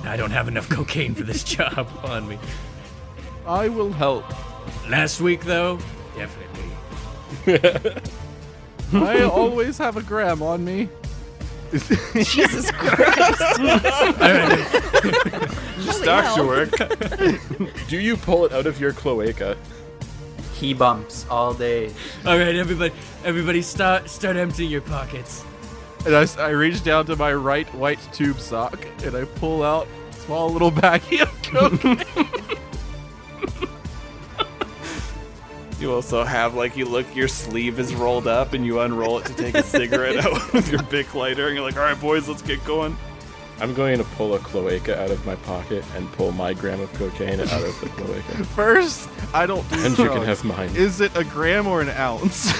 and I don't have enough cocaine for this job on me. I will help. Last week, though, definitely. I always have a gram on me. Jesus Christ. Just doctor work. Do you pull it out of your cloaca? He bumps all day. Alright, everybody start emptying your pockets. And I reach down to my right white tube sock and I pull out a small little baggie of cocaine. You also have, like, you look, your sleeve is rolled up, and you unroll it to take a cigarette out with your Bic lighter, and you're like, all right, boys, let's get going. I'm going to pull a cloaca out of my pocket and pull my gram of cocaine out of the cloaca. First, I don't do drugs. And you can have mine. Is it a gram or an ounce?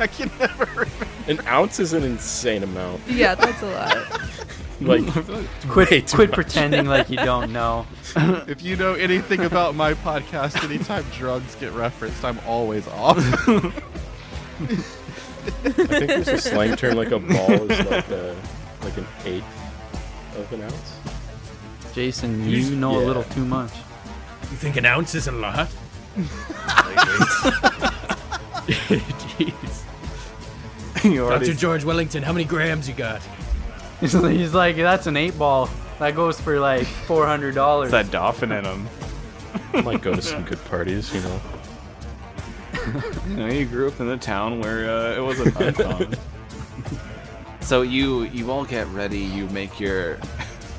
I can never remember. An ounce is an insane amount. Yeah, that's a lot. Like, quit pretending like you don't know. If you know anything about my podcast, anytime drugs get referenced, I'm always off. I think there's a slang term, like a ball is like an eighth of an ounce. Jason, you know a little too much. You think an ounce is a lot? Jeez. Dr. George Wellington, how many grams you got? He's like, that's an 8-ball. That goes for like $400. It's that doffing in him. Might go to some good parties, you know. You know, you grew up in a town where it wasn't uncommon. So you all get ready. You make your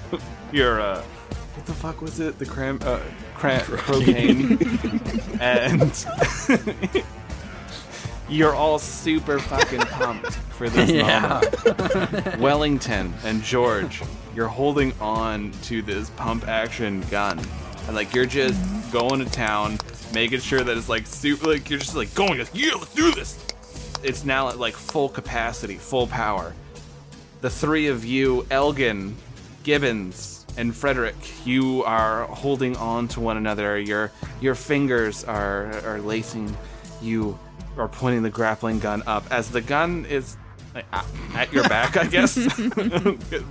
what the fuck was it? The Crocane, and you're all super fucking pumped for this moment. Wellington and George, you're holding on to this pump action gun, and like you're just going to town, making sure that it's like super. Like you're just like going, yeah, let's do this. It's now at like full capacity, full power. The three of you, Elgin, Gibbons, and Frederick, you are holding on to one another. Your fingers are lacing. You are pointing the grappling gun up as the gun is at your back, I guess,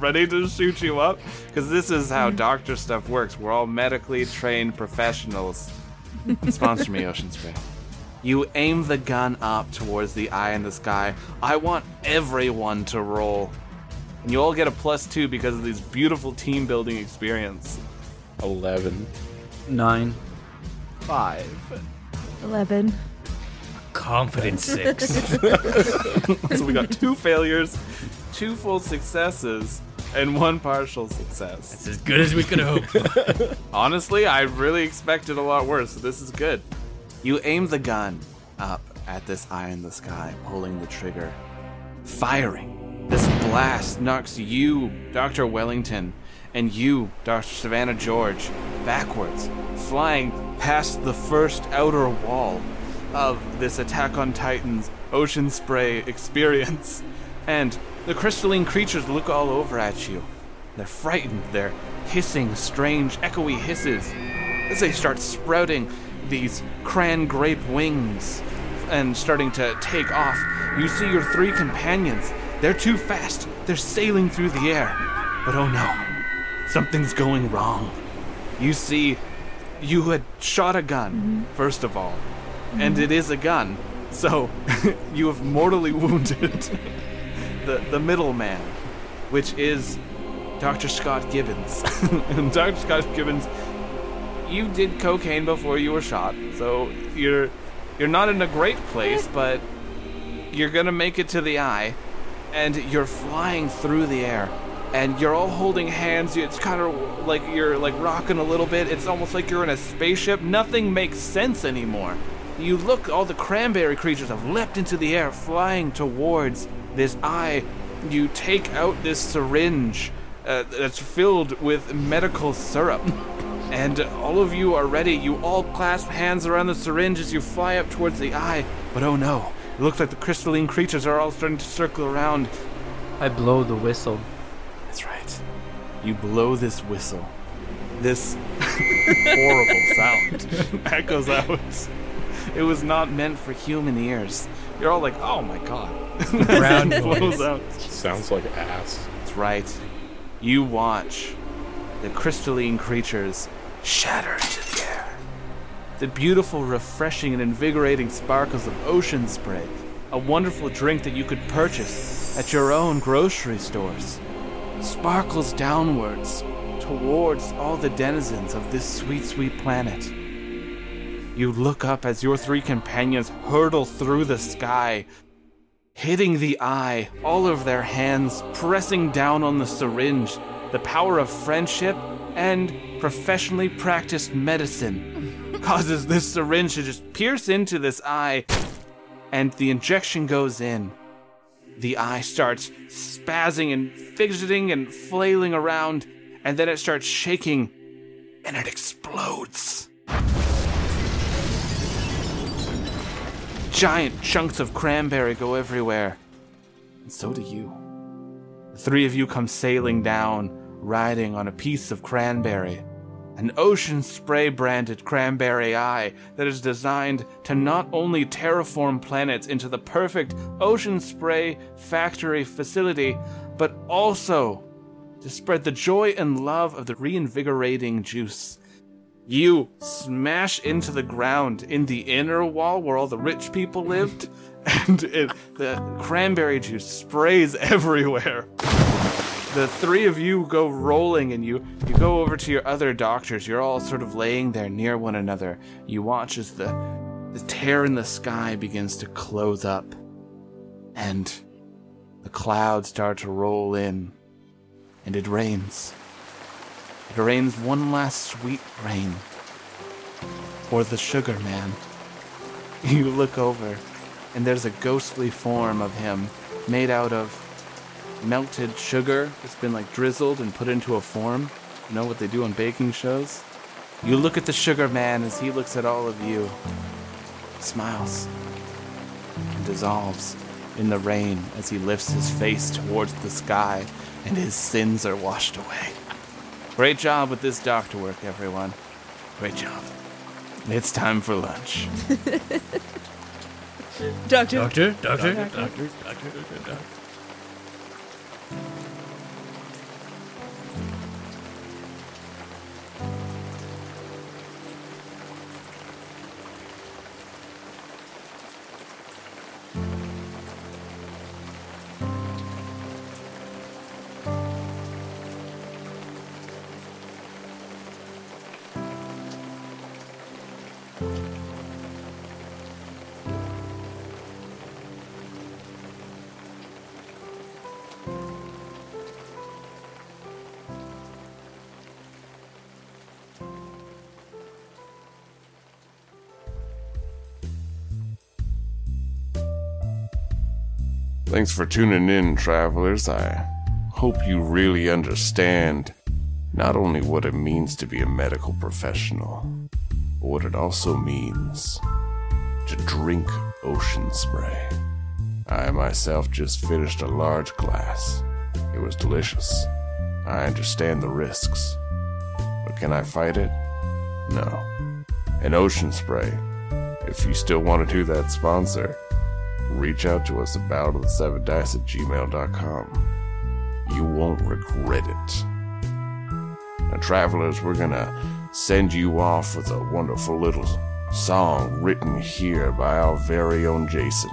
ready to shoot you up. Because this is how doctor stuff works. We're all medically trained professionals. Sponsor me, Ocean Spray. You aim the gun up towards the eye in the sky. I want everyone to roll. And you all get a +2 because of this beautiful team building experience. 11. 9. 5. 11. Confidence 6. So we got 2 failures, 2 full successes, and 1 partial success. That's as good as we could hope. Honestly, I really expected a lot worse, so this is good. You aim the gun up at this eye in the sky, pulling the trigger, firing. This blast knocks you, Dr. Wellington, and you, Dr. Savannah George, backwards, flying past the first outer wall of this Attack on Titan's Ocean Spray experience. And the crystalline creatures look all over at you. They're frightened. They're hissing strange, echoey hisses as they start sprouting these cran grape wings and starting to take off. You see your 3 companions. They're too fast. They're sailing through the air. But oh no, something's going wrong. You see, you had shot a gun, first of all, and it is a gun. So you have mortally wounded the middleman, which is Dr. Scott Gibbons. And Dr. Scott Gibbons, you did cocaine before you were shot, so you're not in a great place, but you're gonna make it to the eye, and you're flying through the air, and you're all holding hands. It's kind of like you're like rocking a little bit. It's almost like you're in a spaceship. Nothing makes sense anymore. You look, all the cranberry creatures have leapt into the air, flying towards this eye. You take out this syringe that's filled with medical syrup. And all of you are ready. You all clasp hands around the syringe as you fly up towards the eye. But oh no, it looks like the crystalline creatures are all starting to circle around. I blow the whistle. That's right. You blow this whistle. This horrible sound echoes out. It was not meant for human ears. You're all like, oh my god. Brown blows out. Sounds like ass. That's right. You watch. The crystalline creatures shatter to the air. The beautiful, refreshing, and invigorating sparkles of Ocean Spray, a wonderful drink that you could purchase at your own grocery stores, sparkles downwards towards all the denizens of this sweet, sweet planet. You look up as your 3 companions hurtle through the sky, hitting the eye, all of their hands pressing down on the syringe. The power of friendship and professionally practiced medicine causes this syringe to just pierce into this eye, and the injection goes in. The eye starts spazzing and fidgeting and flailing around, and then it starts shaking, and it explodes. Giant chunks of cranberry go everywhere, and so do you. The 3 of you come sailing down, riding on a piece of cranberry, an Ocean Spray branded cranberry eye that is designed to not only terraform planets into the perfect Ocean Spray factory facility, but also to spread the joy and love of the reinvigorating juice. You smash into the ground in the inner wall where all the rich people lived, and the cranberry juice sprays everywhere. the three of you go rolling, and you go over to your other doctors. You're all sort of laying there near one another. You watch as the tear in the sky begins to close up, and the clouds start to roll in, and it rains. It rains one last sweet rain for the sugar man. You look over, and there's a ghostly form of him made out of melted sugar that's been like drizzled and put into a form. You know what they do on baking shows? You look at the sugar man as he looks at all of you, smiles, and dissolves in the rain as he lifts his face towards the sky, and his sins are washed away. Great job with this doctor work, everyone. Great job. It's time for lunch. Doctor. Thanks for tuning in, travelers. I hope you really understand not only what it means to be a medical professional, but what it also means to drink ocean spray. I myself just finished a large glass. It was delicious. I understand the risks. But can I fight it? No. An ocean spray, if you still want to do that sponsor, reach out to us at bowtothesevendice@gmail.com. You won't regret it. Now, travelers, we're gonna send you off with a wonderful little song written here by our very own Jason.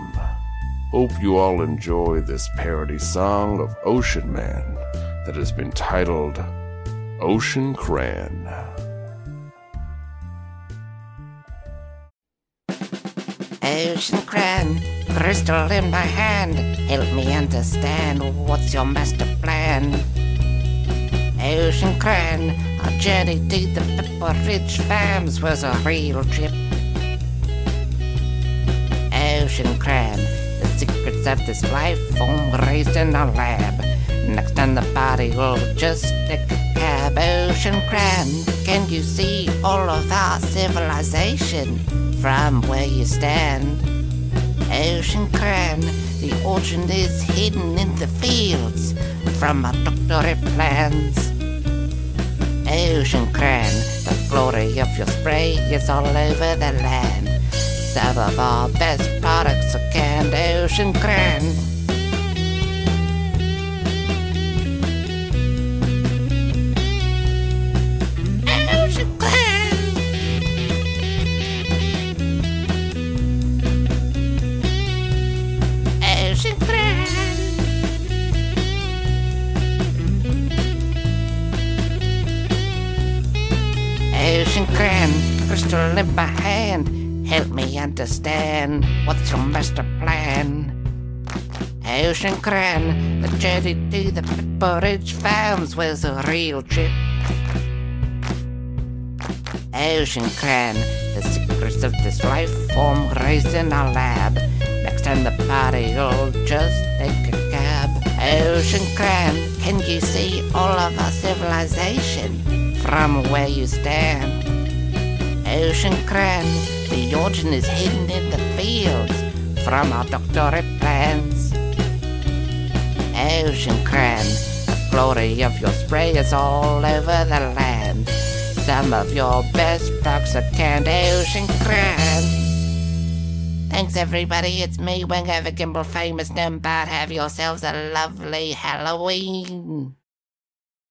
Hope you all enjoy this parody song of Ocean Man that has been titled Ocean Cran. Ocean Cran, crystal in my hand, help me understand, what's your master plan? Ocean Cran, our journey to the Pepperidge Farms was a real trip. Ocean Cran, the secrets of this life form raised in our lab. Next on the body will just stick a cab. Ocean Cran, can you see all of our civilization from where you stand? Ocean Cran, the ocean is hidden in the fields from our doctorate plans. Ocean Cran, the glory of your spray is all over the land. Some of our best products are canned. Ocean Cran. Crystal in my hand, help me understand, what's your master plan? Ocean Cran, the journey to the Pepperidge Farms was a real trip. Ocean Cran, the secrets of this life form raised in our lab. Next time the party will just take a cab. Ocean Cran, can you see all of our civilization from where you stand? Ocean Cran, the ocean is hidden in the fields from our doctorate plans. Ocean Cran, the glory of your spray is all over the land. Some of your best products are canned. Ocean Cran. Thanks everybody, it's me, Wingover Gimbal, famous Nimbard. Have yourselves a lovely Halloween.